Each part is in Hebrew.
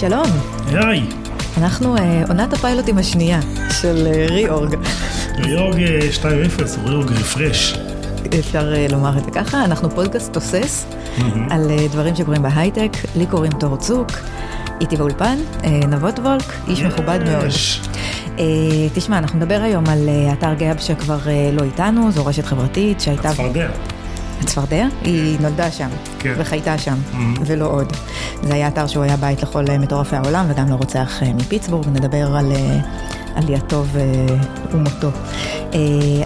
שלום. היי. אנחנו עונת הפיילוטים השנייה של ריאורג. ריאורג 2.0 או ריאורג רפרש. אפשר לומר את זה ככה. אנחנו פודקאסט תוסס על דברים שקוראים בהייטק. לי קוראים תור צוק. איתי באולפן, נבות וולק, איש מכובד מאוד. תשמע, אנחנו נדבר היום על אתר גאב שכבר לא איתנו, זו רשת חברתית שהייתה... הצפרדע? היא נולדה שם, כן. וחייתה שם, ולא עוד. זה היה אתר שהוא היה בית לכל מטורפי העולם, וגם לרוצח מפיטסבורג, נדבר על עלייתו ומותו.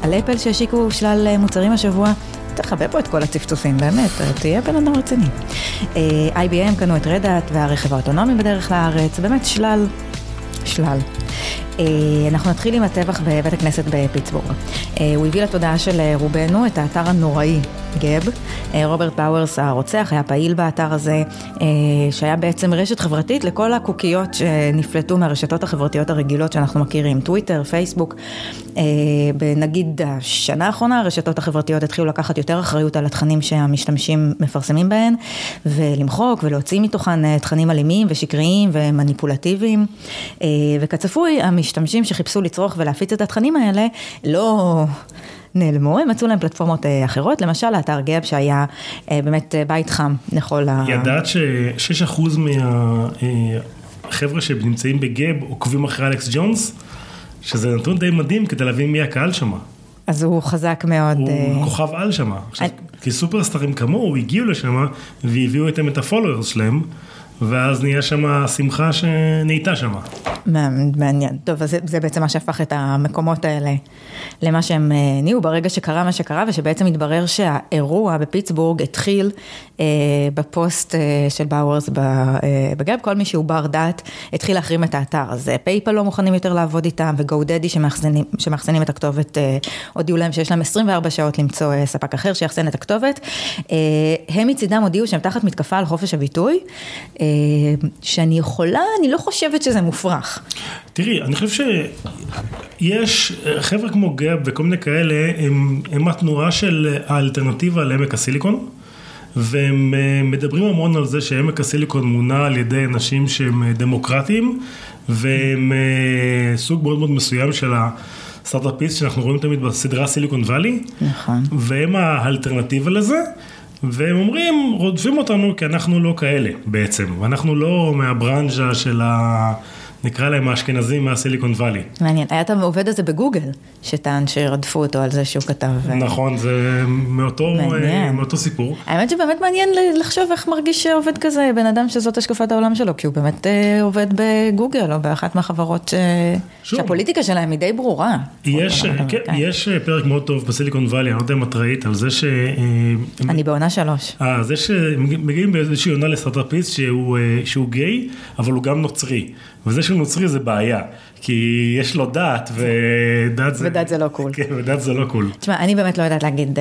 על אפל שהשיקו שלל מוצרים השבוע, תחבא פה את כל הצפצופים, באמת, תהיה בן אדם רציני. IBM קנו את Red Hat והרכב האוטונומי בדרך לארץ, באמת שלל. אנחנו נתחיל עם הטבח בבית הכנסת בפיטסבורג. הוא הביא לתודעה של רובנו את האתר הנוראי, גאב. רוברט באוורס הרוצח היה פעיל באתר הזה, שהיה בעצם רשת חברתית לכל הקוקיות שנפלטו מהרשתות החברתיות הרגילות שאנחנו מכירים, טוויטר, פייסבוק. בנגיד השנה האחרונה, הרשתות החברתיות התחילו לקחת יותר אחריות על התכנים שהמשתמשים מפרסמים בהן, ולמחוק ולהוציא מתוכן תכנים אלימים ושקריים ומניפולטיביים. וכצפוי, המשתמשים שחיפשו לצרוך ולהפיץ את התכנים האלה, לא נעלמו, הם מצאו להם פלטפורמות אחרות, למשל האתר גאב שהיה באמת בית חם לכל ה... ידעת ש6% מהחבר'ה שנמצאים בגאב עוקבים אחרי אלכס ג'ונס, שזה נתון די מדהים כדי להבין מי הקהל שמה. אז הוא חזק מאוד. הוא כוכב על שמה. כי סופרסטרים כמוהו הגיעו לשמה והביאו איתם את הפולוורס שלהם, ואז נהיה שמה שמחה שנהייתה שמה. מעניין. טוב, אז זה בעצם מה שהפך את המקומות האלה למה שהם נהיו ברגע שקרה מה שקרה, ושבעצם התברר שהאירוע בפיטסבורג התחיל בפוסט של באוורס בגאב. כל מי שהוא בר דעת התחיל להחרים את האתר. אז פייפל לא מוכנים יותר לעבוד איתם, וגו-דדי שמאחסנים את הכתובת, הודיעו להם שיש להם 24 שעות למצוא ספק אחר שיחסן את הכתובת. הם מצידם הודיעו שהם תחת מתקפה על חופש הביטוי, שאני לא חושבת שזה מופרך. תראי, אני חושב שיש חבר'ה כמו גאב וכל מיני כאלה, הם התנועה של האלטרנטיבה לעמק הסיליקון, והם מדברים המון על זה שעמק הסיליקון מונה על ידי אנשים שהם דמוקרטיים, והם סוג מאוד מאוד מסוים של הסטארט-אפיסט שאנחנו רואים תמיד בסדרה סיליקון ואלי, נכון. והם האלטרנטיבה לזה, והם אומרים, רודפים אותנו כי אנחנו לא כאלה בעצם, ואנחנו לא מהברנז'ה של נקרא להם האשכנזים מהסיליקון ואלי. מעניין, היה אתה עובד הזה בגוגל, שטען שרדפו אותו על זה שהוא כתב. נכון, זה מאותו סיפור. האמת שבאמת מעניין לחשוב איך מרגיש שעובד כזה, בן אדם שזאת השקפת העולם שלו, כי הוא באמת עובד בגוגל, או באחת מהחברות שהפוליטיקה שלהם היא די ברורה. יש פרק מאוד טוב בסיליקון ואלי, אני לא יודע אם את ראית, על זה ש... אני בעונה 3. זה שמגיעים באיזושהי עונה לסטארט-אפיסט שהוא גיי, אבל הוא גם נוצרי. וזה שהוא נוצרי זה בעיה, כי יש לו דת, ודת זה לא קול. כן, ודת זה לא קול. תשמע, אני באמת לא יודעת להגיד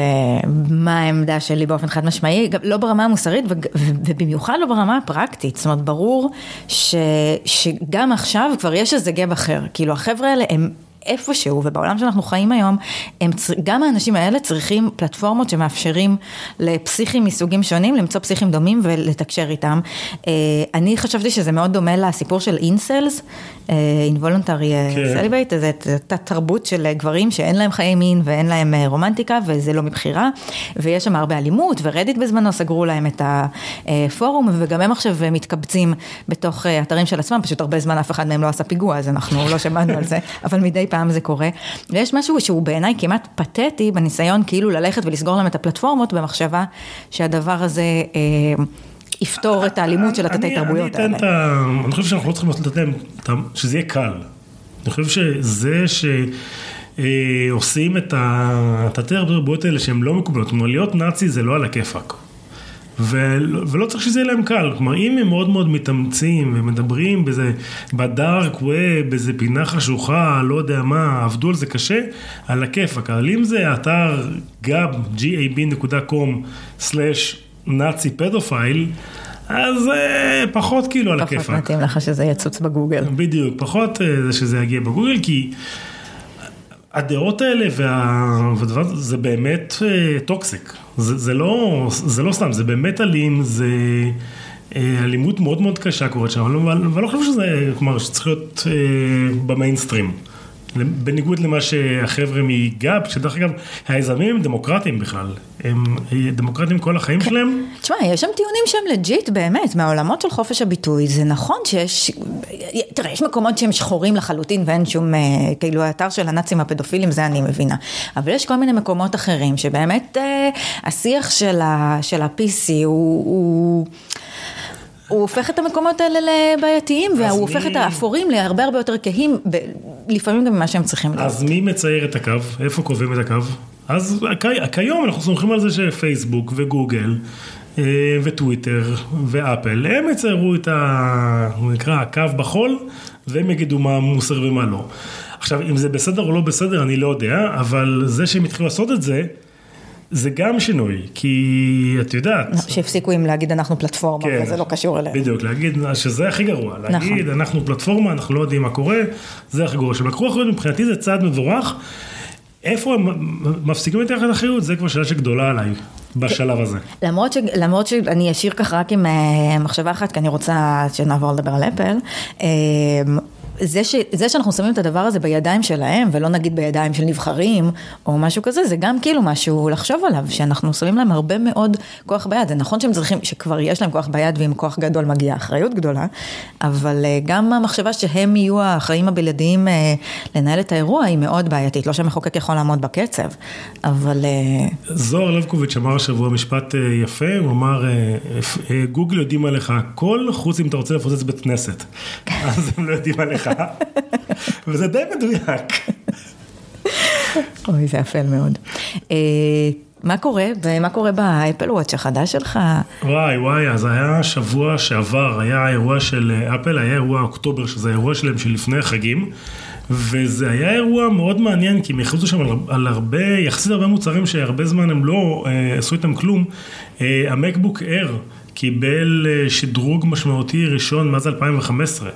מה העמדה שלי באופן חד משמעי, לא ברמה המוסרית, ובמיוחד לא ברמה הפרקטית. זאת אומרת, ברור שגם עכשיו כבר יש איזה גב אחר. כאילו, החבר'ה האלה הם... איפשהו, ובעולם שאנחנו חיים היום, גם האנשים האלה צריכים פלטפורמות שמאפשרים לפסיכים מסוגים שונים, למצוא פסיכים דומים ולתקשר איתם. אני חשבתי שזה מאוד דומה לסיפור של אינסלס, Involuntary Celibate, זאת תרבות של גברים שאין להם חיי מין ואין להם רומנטיקה, וזה לא מבחירה, ויש שם הרבה אלימות, ורדיט בזמנו סגרו להם את הפורום, וגם הם עכשיו מתקבצים בתוך אתרים של עצמם, פשוט הרבה זמן אף אחד מהם לא עשה פיגוע, אז אנחנו לא שמענו על זה, אבל מדי פעם זה קורה, ויש משהו שהוא בעיניי כמעט פתטי בניסיון כאילו ללכת ולסגור להם את הפלטפורמות במחשבה שהדבר הזה יפתור את האלימות של התתי תרבויות האלה. אני חושב שאנחנו לא צריכים לתת להם שזה יהיה קל. אני חושב שזה שעושים את התתי תרבויות האלה שהן לא מקובלות. זאת אומרת, להיות נאצי זה לא על הכיפק. ולא צריך שזה יהיה להם קל, כלומר אם הם מאוד מאוד מתאמצים ומדברים בזה בדארק ווב, באיזה פינה חשוכה, לא יודע מה, עבדו על זה קשה, על הכיפק, אבל אם זה אתר gab.com/nazi-pedophile, אז פחות כאילו על הכיפק. פחות מתאים לך שזה יצוץ בגוגל. בדיוק, פחות שזה יגיע בגוגל, כי הדעות האלה והדבר, זה באמת טוקסיק. זה לא סתם, זה באמת אלים, אלימות מאוד מאוד קשה קורית שם, אבל לא חושב שזה, כלומר, שצריך להיות במיינסטרים. בניגוד למה שהחבר'ה מגאב, שדרך אגב, היזמים הם דמוקרטים בכלל. הם דמוקרטים כל החיים שלהם. תשמע, יש שם טיעונים שהם לג'יט באמת, מהעולמות של חופש הביטוי. זה נכון שיש, תראה, יש מקומות שהם שחורים לחלוטין, ואין שום, כאילו, האתר של הנאצים הפדופילים, זה אני מבינה. אבל יש כל מיני מקומות אחרים, שבאמת השיח של ה-PC הוא... הוא הופך את המקומות האלה לבעייתיים, והוא הופך את האפורים להרבה הרבה יותר כהים, לפעמים גם ממה שהם צריכים לראות. אז מי מצייר את הקו? איפה קובעים את הקו? אז כיום אנחנו סומכים על זה שפייסבוק וגוגל וטוויטר ואפל, הם יציירו את הקו בחול, והם יגידו מה מוסר ומה לא. עכשיו, אם זה בסדר או לא בסדר, אני לא יודע, אבל זה שהם התחילו לעשות את זה, זה גם שינוי, כי את יודעת... שהפסיקו עם להגיד אנחנו פלטפורמה, אבל זה לא קשור אליהם. בדיוק, להגיד שזה הכי גרוע, להגיד אנחנו פלטפורמה, אנחנו לא יודעים מה קורה, זה הכי גרוע. שלקחו אחריות מבחינתי זה צעד מבורך, איפה הם מפסיקים את היחד אחריות, זה כבר שאלה שגדולה עליי, בשלב הזה. למרות שאני אשאיר כך רק עם מחשבה אחת, כי אני רוצה שנעבור לדבר על אפל, זה שאנחנו שמים את הדבר הזה בידיים שלהם, ולא נגיד בידיים של נבחרים, או משהו כזה, זה גם כאילו משהו לחשוב עליו, שאנחנו שמים להם הרבה מאוד כוח ביד. זה נכון שהם צריכים, שכבר יש להם כוח ביד, ועם כוח גדול מגיעה אחריות גדולה, אבל גם המחשבה שהם יהיו האחראים הבלעדיים לנהל את האירוע, היא מאוד בעייתית. לא שהמחוקק יכול לעמוד בקצב, אבל... זוהר לבקוביץ' אמר שבוע משפט יפה, הוא אמר, גוגל יודעים עליך הכל, חוץ אם אתה רוצה לפוצץ בית כנסת. אז הם לא יודעים עליך. וזה די מדויק. אוי, זה אפל מאוד. מה קורה? ומה קורה באפל וואץ' החדש שלך? וואי, אז היה שבוע שעבר, היה אירוע של אפל, היה אירוע אוקטובר, שזה האירוע שלהם שלפני החגים, וזה היה אירוע מאוד מעניין, כי הם יחזו שם על הרבה, יחסית הרבה מוצרים שהרבה זמן הם לא עשו איתם כלום. המקבוק אייר קיבל שדרוג משמעותי ראשון מאז 2015.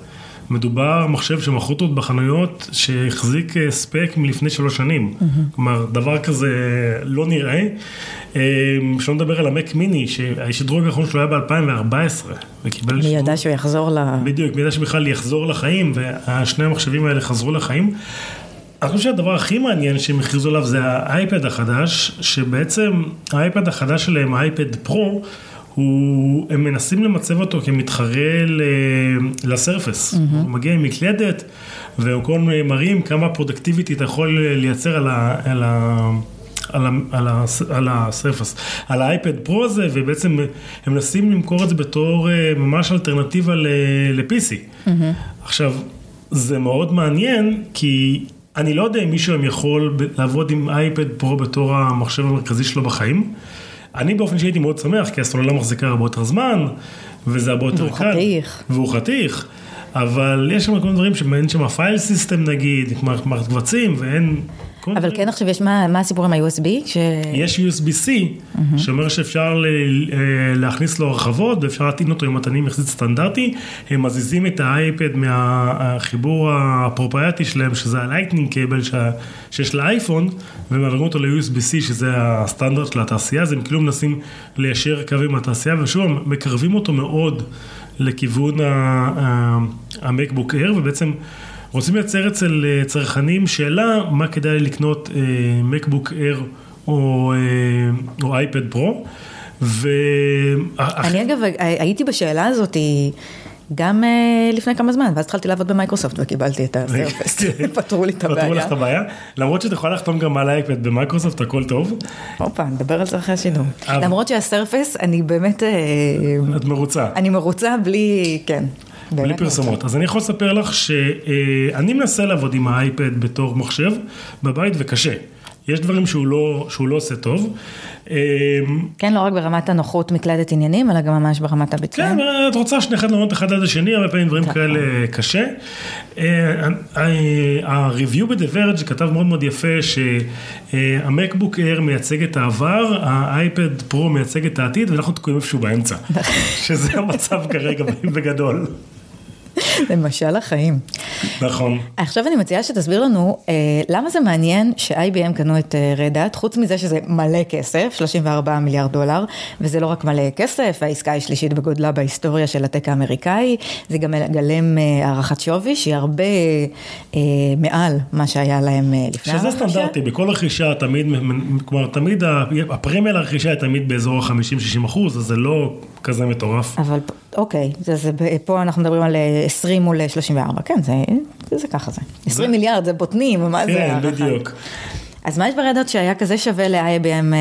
מדובר מחשב שמכרו אותו בחנויות שהחזיק ספק מלפני 3 שנים. כלומר, דבר כזה לא נראה. שלא נדבר על המק מיני, שהשדרוג האחרון שלו היה ב-2014. מי ידע שהוא יחזור בדיוק, מי ידע שבכלל יחזור לחיים, והשני המחשבים האלה חזרו לחיים. אני חושב שהדבר הכי מעניין שהם הכריזו עליו זה האייפד החדש, שבעצם האייפד החדש שלהם, האייפד פרו, הם מנסים למצב אותו כמתחרה לסרפס. הוא מגיע עם מקלדת, והוקון מראים כמה פרודקטיביטי אתה יכול לייצר על הסרפס. על האייפד פרו הזה, ובעצם הם מנסים למכור את זה בתור ממש אלטרנטיבה ל-PC. עכשיו, זה מאוד מעניין, כי אני לא יודע אם מישהו יכול לעבוד עם אייפד פרו בתור המחשב המרכזי שלו בחיים, אני באופן שהייתי מאוד שמח, כי הסוללה מחזיקה הרבה יותר זמן, וזה הרבה יותר קל. והוא חתיך. אבל יש שם כל מיני דברים שאין שם הפייל סיסטם נגיד, מערכת קבצים, ואין... אבל כן עכשיו יש מה הסיפור עם ה-USB? יש USB-C, שאומר שאפשר להכניס לו הרחבות, ואפשר להתאים אותו עם מתנים יחסית סטנדרטי, הם מזיזים את האייפד מהחיבור הפרופרייטי שלהם, שזה הלייטנינג קייבל שיש לאייפון, ומעבירים אותו ל-USB-C, שזה הסטנדרט של התעשייה, אז הם כאילו מנסים ליישר קווים מהתעשייה, ושוב, מקרבים אותו מאוד לכיוון המקבוק אייר, ובעצם... רוצים לייצר אצל צרכנים שאלה מה כדאי לקנות מקבוק אייר או אייפד פרו. אני אגב הייתי בשאלה הזאת גם לפני כמה זמן, ואז התחלתי לעבוד במייקרוסופט וקיבלתי את הסרפס, פתרו לי את הבעיה. פתרו לך את הבעיה, למרות שאתה יכולה לחתום גם על האייפד במייקרוסופט, הכל טוב. אופה, נדבר על זה אחרי השידור. למרות שהסרפס, אני באמת... את מרוצה. אני מרוצה בלי, כן. בלי פרסומות. אז אני יכול לספר לך שאני מנסה לעבוד עם האייפד בתור מחשב בבית וקשה. יש דברים שהוא לא עושה טוב. כן, לא רק ברמת הנוחות מקלדת עניינים, אלא גם ממש ברמת הביצוע. כן, את רוצה שנחד לענות אחד עד השני, הרבה פעמים דברים כאלה קשה. הריוויו בדברג' כתב מאוד מאוד יפה שהמקבוק אייר מייצג את העבר, האייפד פרו מייצג את העתיד, ואנחנו תקועים איפשהו באמצע. שזה המצב כרגע בגדול. למשל החיים. נכון. עכשיו אני מציעה שתסביר לנו, למה זה מעניין ש-IBM קנו את Red Hat, חוץ מזה שזה מלא כסף, 34 מיליארד דולר, וזה לא רק מלא כסף, העסקה היא שלישית בגודלה בהיסטוריה של הטק האמריקאי, זה גם מגלם הערכת שווי, שהיא הרבה מעל מה שהיה להם לפני הרכישה. שזה סטנדרטי, בכל רכישה תמיד, כלומר תמיד, הפרמיה לרכישה היא תמיד באזור ה-50-60%, אז זה לא כזה מטורף. אבל אוקיי, פה אנחנו מדברים על 20 מול 34, כן, זה ככה זה. 20 מיליארד, זה בוטנים, מה זה? כן, בדיוק. אז מה יש ברדות שהיה כזה שווה ל-IBM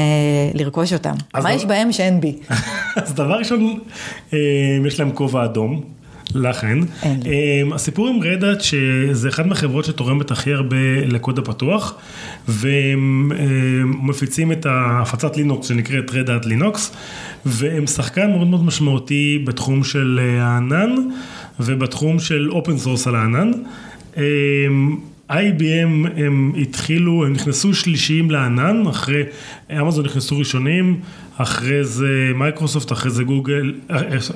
לרכוש אותם? מה יש בהם שאין בי? אז דבר ראשון, יש להם כובע אדום, לכן. הסיפור עם Red Hat, שזה אחד מהחברות שתורמת הכי הרבה לקוד הפתוח, והם מפיצים את ההפצת לינוקס, שנקראת Red Hat לינוקס, והם שחקן מאוד מאוד משמעותי בתחום של הענן, ובתחום של אופן סורס על הענן. IBM הם התחילו, הם נכנסו שלישיים לענן, אחרי אמזון נכנסו ראשונים, אחרי זה מייקרוסופט, אחרי זה גוגל,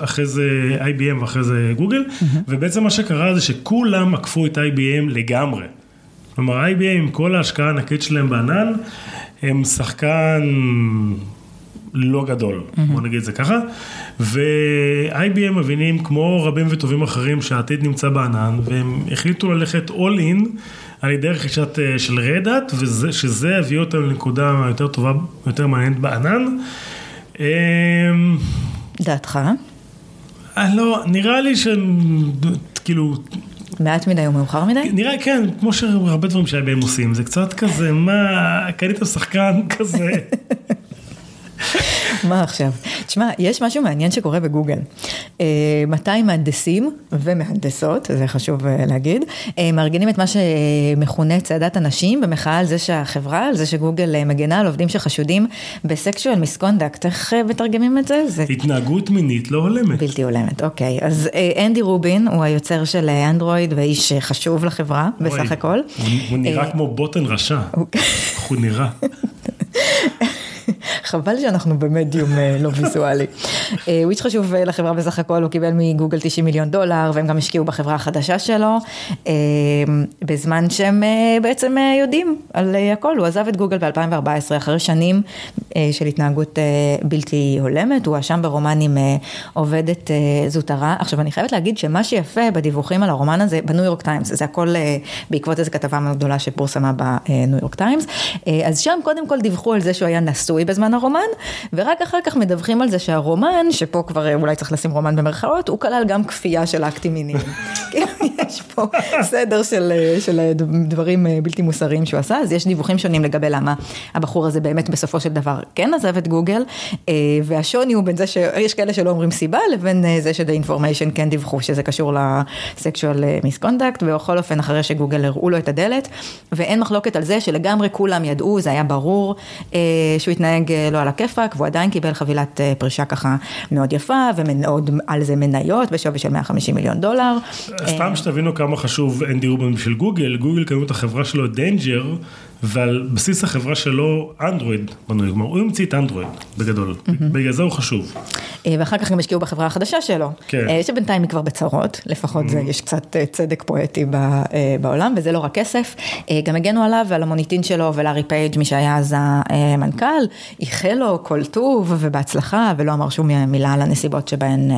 אחרי זה IBM ואחרי זה גוגל, ובעצם מה שקרה זה שכולם עקפו את IBM לגמרי. כלומר, IBM עם כל ההשקעה הענקית שלהם בענן, הם שחקן לא גדול, בוא נגיד זה ככה, ו-IBM מבינים כמו רבים וטובים אחרים שהעתיד נמצא בענן, והם החליטו ללכת all in על ידי רכישת של Red Hat, שזה הביא אותם לנקודה היותר טובה, יותר מעניינת בענן. דעתך? לא, נראה לי שכאילו מעט מדי או מאוחר מדי? נראה, כן, כמו שהרבה דברים שה-IBM עושים, זה קצת כזה, מה, קניתם שחקן כזה מה עכשיו? תשמע, יש משהו מעניין שקורה בגוגל. 200 מהנדסים ומהנדסות, זה חשוב להגיד, מארגנים את מה שמכונה צעדת הנשים, במחאה על זה שהחברה, על זה שגוגל מגנה על עובדים שחשודים בסקשואל מיסקונדקט. איך מתרגמים את זה? התנהגות מינית לא הולמת. בלתי הולמת, אוקיי. אז אנדי רובין הוא היוצר של אנדרואיד, ואיש חשוב לחברה בסך הכל. הוא נראה כמו בוטן רשע. הוא נראה. חבל שאנחנו במדיום לא ויזואלי. הוא איש חשוב לחברה בסך הכל, הוא קיבל מגוגל 90 מיליון דולר, והם גם השקיעו בחברה החדשה שלו, בזמן שהם בעצם יודעים על הכל. הוא עזב את גוגל ב-2014, אחרי שנים של התנהגות בלתי הולמת, הוא אשם ברומן עם עובדת זוטרה. עכשיו אני חייבת להגיד שמה שיפה בדיווחים על הרומן הזה, בניו יורק טיימס, זה הכל בעקבות איזו כתבה מאוד גדולה שפורסמה בניו יורק טיימס, אז שם קודם כל דיווחו על זה שהוא היה נשוי בזמן הרומן, ורק אחר כך מדווחים על זה שהרומן, שפה כבר אולי צריך לשים רומן במרכאות, הוא כלל גם כפייה של אקטים מיניים. יש פה סדר של דברים בלתי מוסריים שהוא עשה, אז יש דיווחים שונים לגבי למה הבחור הזה באמת בסופו של דבר כן עזב את גוגל, והשוני הוא בין זה שיש כאלה שלא אומרים סיבה, לבין זה שדה אינפורמיישן כן דיווחו, שזה קשור לסקשואל מיסקונדקט, ובכל אופן אחרי שגוגל הראו לו את הדלת, ואין מחלוקת על זה שלגמרי כולם ידעו, זה היה ברור שהוא התנהג לא על הכיפק, והוא עדיין קיבל חבילת פרישה ככה מאוד יפה, ומאוד על זה מניות בשווי של 150 מיליון דולר. סתם שתבינו כמה חשוב אנדי רובין של גוגל, גוגל קנו את החברה שלו דנג'ר, ועל בסיס החברה שלו אנדרואיד בנוי, כלומר הוא המציא את אנדרואיד בגדול, בגלל זה הוא חשוב. ואחר כך גם השקיעו בחברה החדשה שלו, שבינתיים היא כבר בצרות, לפחות זה יש קצת צדק פואטי בעולם, וזה לא רק כסף, גם הגנו עליו ועל המוניטין שלו ולארי פייג' מי שהיה אז המנכ"ל, איחל לו כל טוב ובהצלחה, ולא אמר שום מילה על הנסיבות שבהן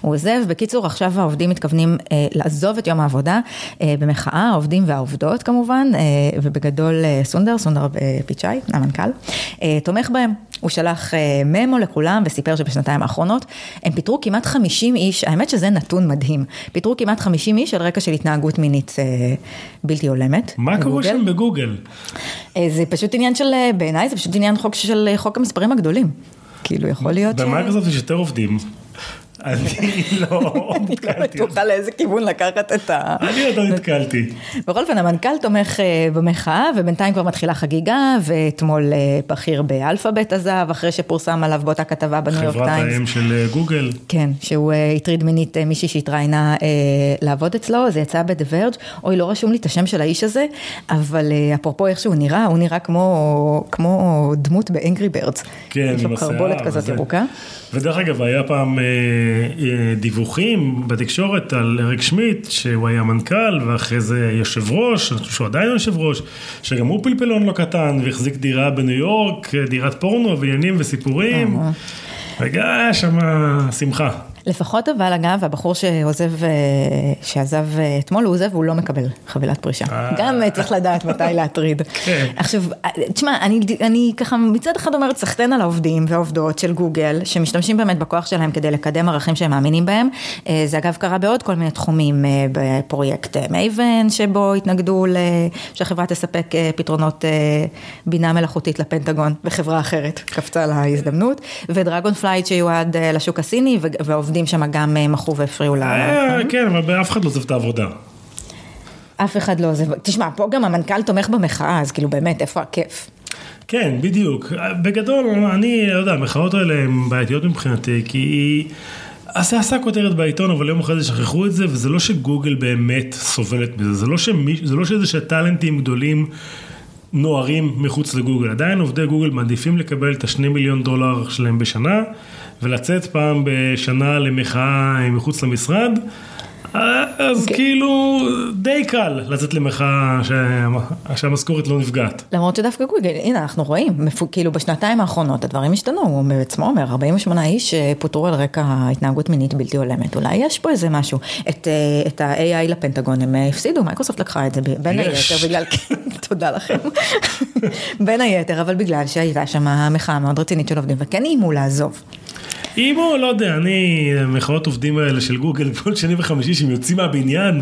הוא עוזב. בקיצור, עכשיו העובדים מתכוונים לעזוב את יום העבודה, במחאה, העובדים והעובדות כמובן, ובגדול סונדר פיצ'אי, המנכ"ל, תומך בהם. הוא שלח ממו לכולם וסיפר שבשנתיים האחרונות הם פיטרו כמעט 50 איש, האמת שזה נתון מדהים, פיטרו כמעט 50 איש על רקע של התנהגות מינית בלתי הולמת. מה קורה שם בגוגל? זה פשוט עניין של, בעיניי זה פשוט עניין של חוק המספרים הגדולים. כאילו יכול להיות במייקרוסופט יש יותר עובדים. אני לא נתקלתי. תוכל לאיזה כיוון לקחת את אני עוד לא נתקלתי. בכל אופן, המנכ"ל תומך במחאה, ובינתיים כבר מתחילה חגיגה, ואתמול בכיר באלפאבית עזב, אחרי שפורסם עליו באותה כתבה בניו יורק טיימס. חברת האם של גוגל. כן, שהוא הטריד מינית מישהי שהתראיינה לעבוד אצלו, זה יצא בדברג'. אוי, לא רשום לי את השם של האיש הזה, אבל אפרופו איך שהוא נראה, הוא נראה כמו דמות באנגרי ברדס. כן, דיווחים בתקשורת על אריק שמיט, שהוא היה מנכ"ל, ואחרי זה יושב ראש, שהוא עדיין יושב ראש, שגם הוא פלפלון לא קטן, והחזיק דירה בניו יורק, דירת פורנו, ועניינים וסיפורים, רגע, שם שמחה. לפחות אבל, אגב, הבחור שעזב אתמול, הוא עוזב, והוא לא מקבל חבילת פרישה. גם צריך לדעת מתי להטריד. עכשיו, תשמע, אני ככה מצד אחד אומרת, סחטן על העובדים והעובדות של גוגל, שמשתמשים באמת בכוח שלהם כדי לקדם ערכים שהם מאמינים בהם. זה אגב קרה בעוד כל מיני תחומים, בפרויקט מייבן, שבו התנגדו שהחברה תספק פתרונות בינה מלאכותית לפנטגון, בחברה אחרת, קפצה להזדמנות, ודרגון פלייט שיועד לשוק הסיני, עובדים שם גם מחו והפריעו לה. כן, אבל אף אחד לא עוזב את העבודה. אף אחד לא עוזב. תשמע, פה גם המנכ"ל תומך במחאה, אז כאילו באמת, איפה הכיף? כן, בדיוק. בגדול, אני לא יודע, המחאות האלה הן בעייתיות מבחינתי, כי היא עשה כותרת בעיתון, אבל יום אחרי זה שכחו את זה, וזה לא שגוגל באמת סובלת בזה. זה לא שזה שטלנטים גדולים נוערים מחוץ לגוגל. עדיין עובדי גוגל מעדיפים לקבל את $2 מיליון שלהם בשנה, ולצאת פעם בשנה למחאה מחוץ למשרד, אז כאילו די קל לצאת למחאה שהמשכורת לא נפגעת. למרות שדווקא גוגל, הנה אנחנו רואים, כאילו בשנתיים האחרונות הדברים השתנו, הוא בעצמו אומר, 48 איש פוטרו על רקע התנהגות מינית בלתי הולמת, אולי יש פה איזה משהו, את ה-AI לפנטגון הם הפסידו, מייקרוסופט לקחה את זה בין היתר, בגלל, תודה לכם, בין היתר, אבל בגלל שהייתה שם המחאה מאוד רצינית של עובדים, וכן איימו לעזוב. אימו, לא יודע, אני, מחאות עובדים האלה של גוגל, כל שני וחמישי שהם יוצאים מהבניין,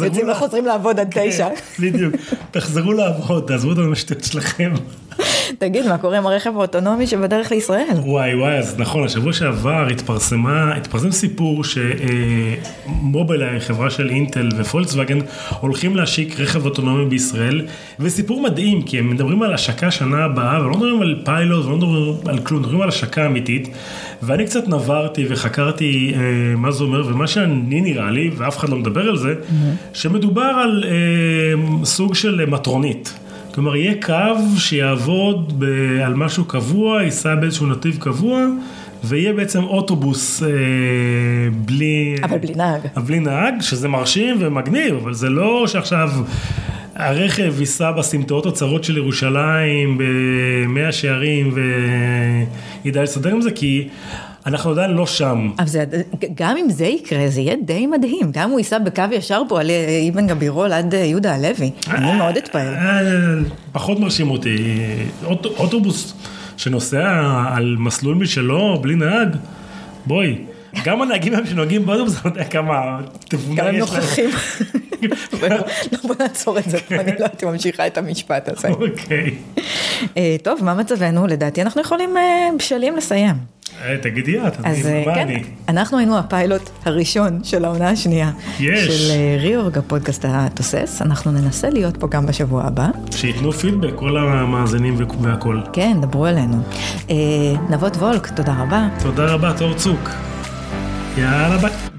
יוצאים וחוזרים לעבוד עד 9. בדיוק, תחזרו לעבוד, תעזבו אותנו מהשטויות שלכם. תגיד, מה קורה עם הרכב האוטונומי שבדרך לישראל? וואי, אז נכון, השבוע שעבר התפרסם סיפור שמובילאיי, חברה של אינטל ופולקסווגן, הולכים להשיק רכב אוטונומי בישראל, וסיפור מדהים, כי הם מדברים על השקה שנה הבאה, ולא מדברים על פיילוט, ולא מדברים על כלום, מדברים על השקה אמיתית, ואני קצת נברתי וחקרתי מה זה אומר, ומה שאני נראה לי, ואף אחד לא מדבר על זה, שמדובר על סוג של מטרונית. כלומר, יהיה קו שיעבוד על משהו קבוע, ייסע באיזשהו נתיב קבוע, ויהיה בעצם אוטובוס בלי... אבל בלי נהג. בלי נהג, שזה מרשים ומגניב, אבל זה לא שעכשיו הרכב ייסע בסמטאות הצרות של ירושלים, במאה שערים, וידע לסדר עם זה, כי... אנחנו עדיין לא שם. אבל זה, גם אם זה יקרה, זה יהיה די מדהים. גם הוא ייסע בקו ישר פה, על איבן גבירול עד יהודה הלוי. אני מאוד אתפעל. פחות מרשים אותי. אוטובוס שנוסע על מסלול משלו, בלי נהג, בואי. גם הנהגים הם שנוהגים באוטובוס, אני יודע כמה תבונה יש להם. גם הם נוכחים. לא בוא נעצור את זה, אני לא הייתי ממשיכה את המשפט הזה. אוקיי. טוב, מה מצבנו? לדעתי אנחנו יכולים בשלים לסיים. תגידי, אנחנו היינו הפיילוט הראשון של העונה השנייה של ריאורג, הפודקאסט התוסס. אנחנו ננסה להיות פה גם בשבוע הבא, שיתנו פידבק כל המאזינים והכל. כן, דברו אלינו. נבות וולק, תודה רבה. תודה רבה, תור צוק. יאללה ביי.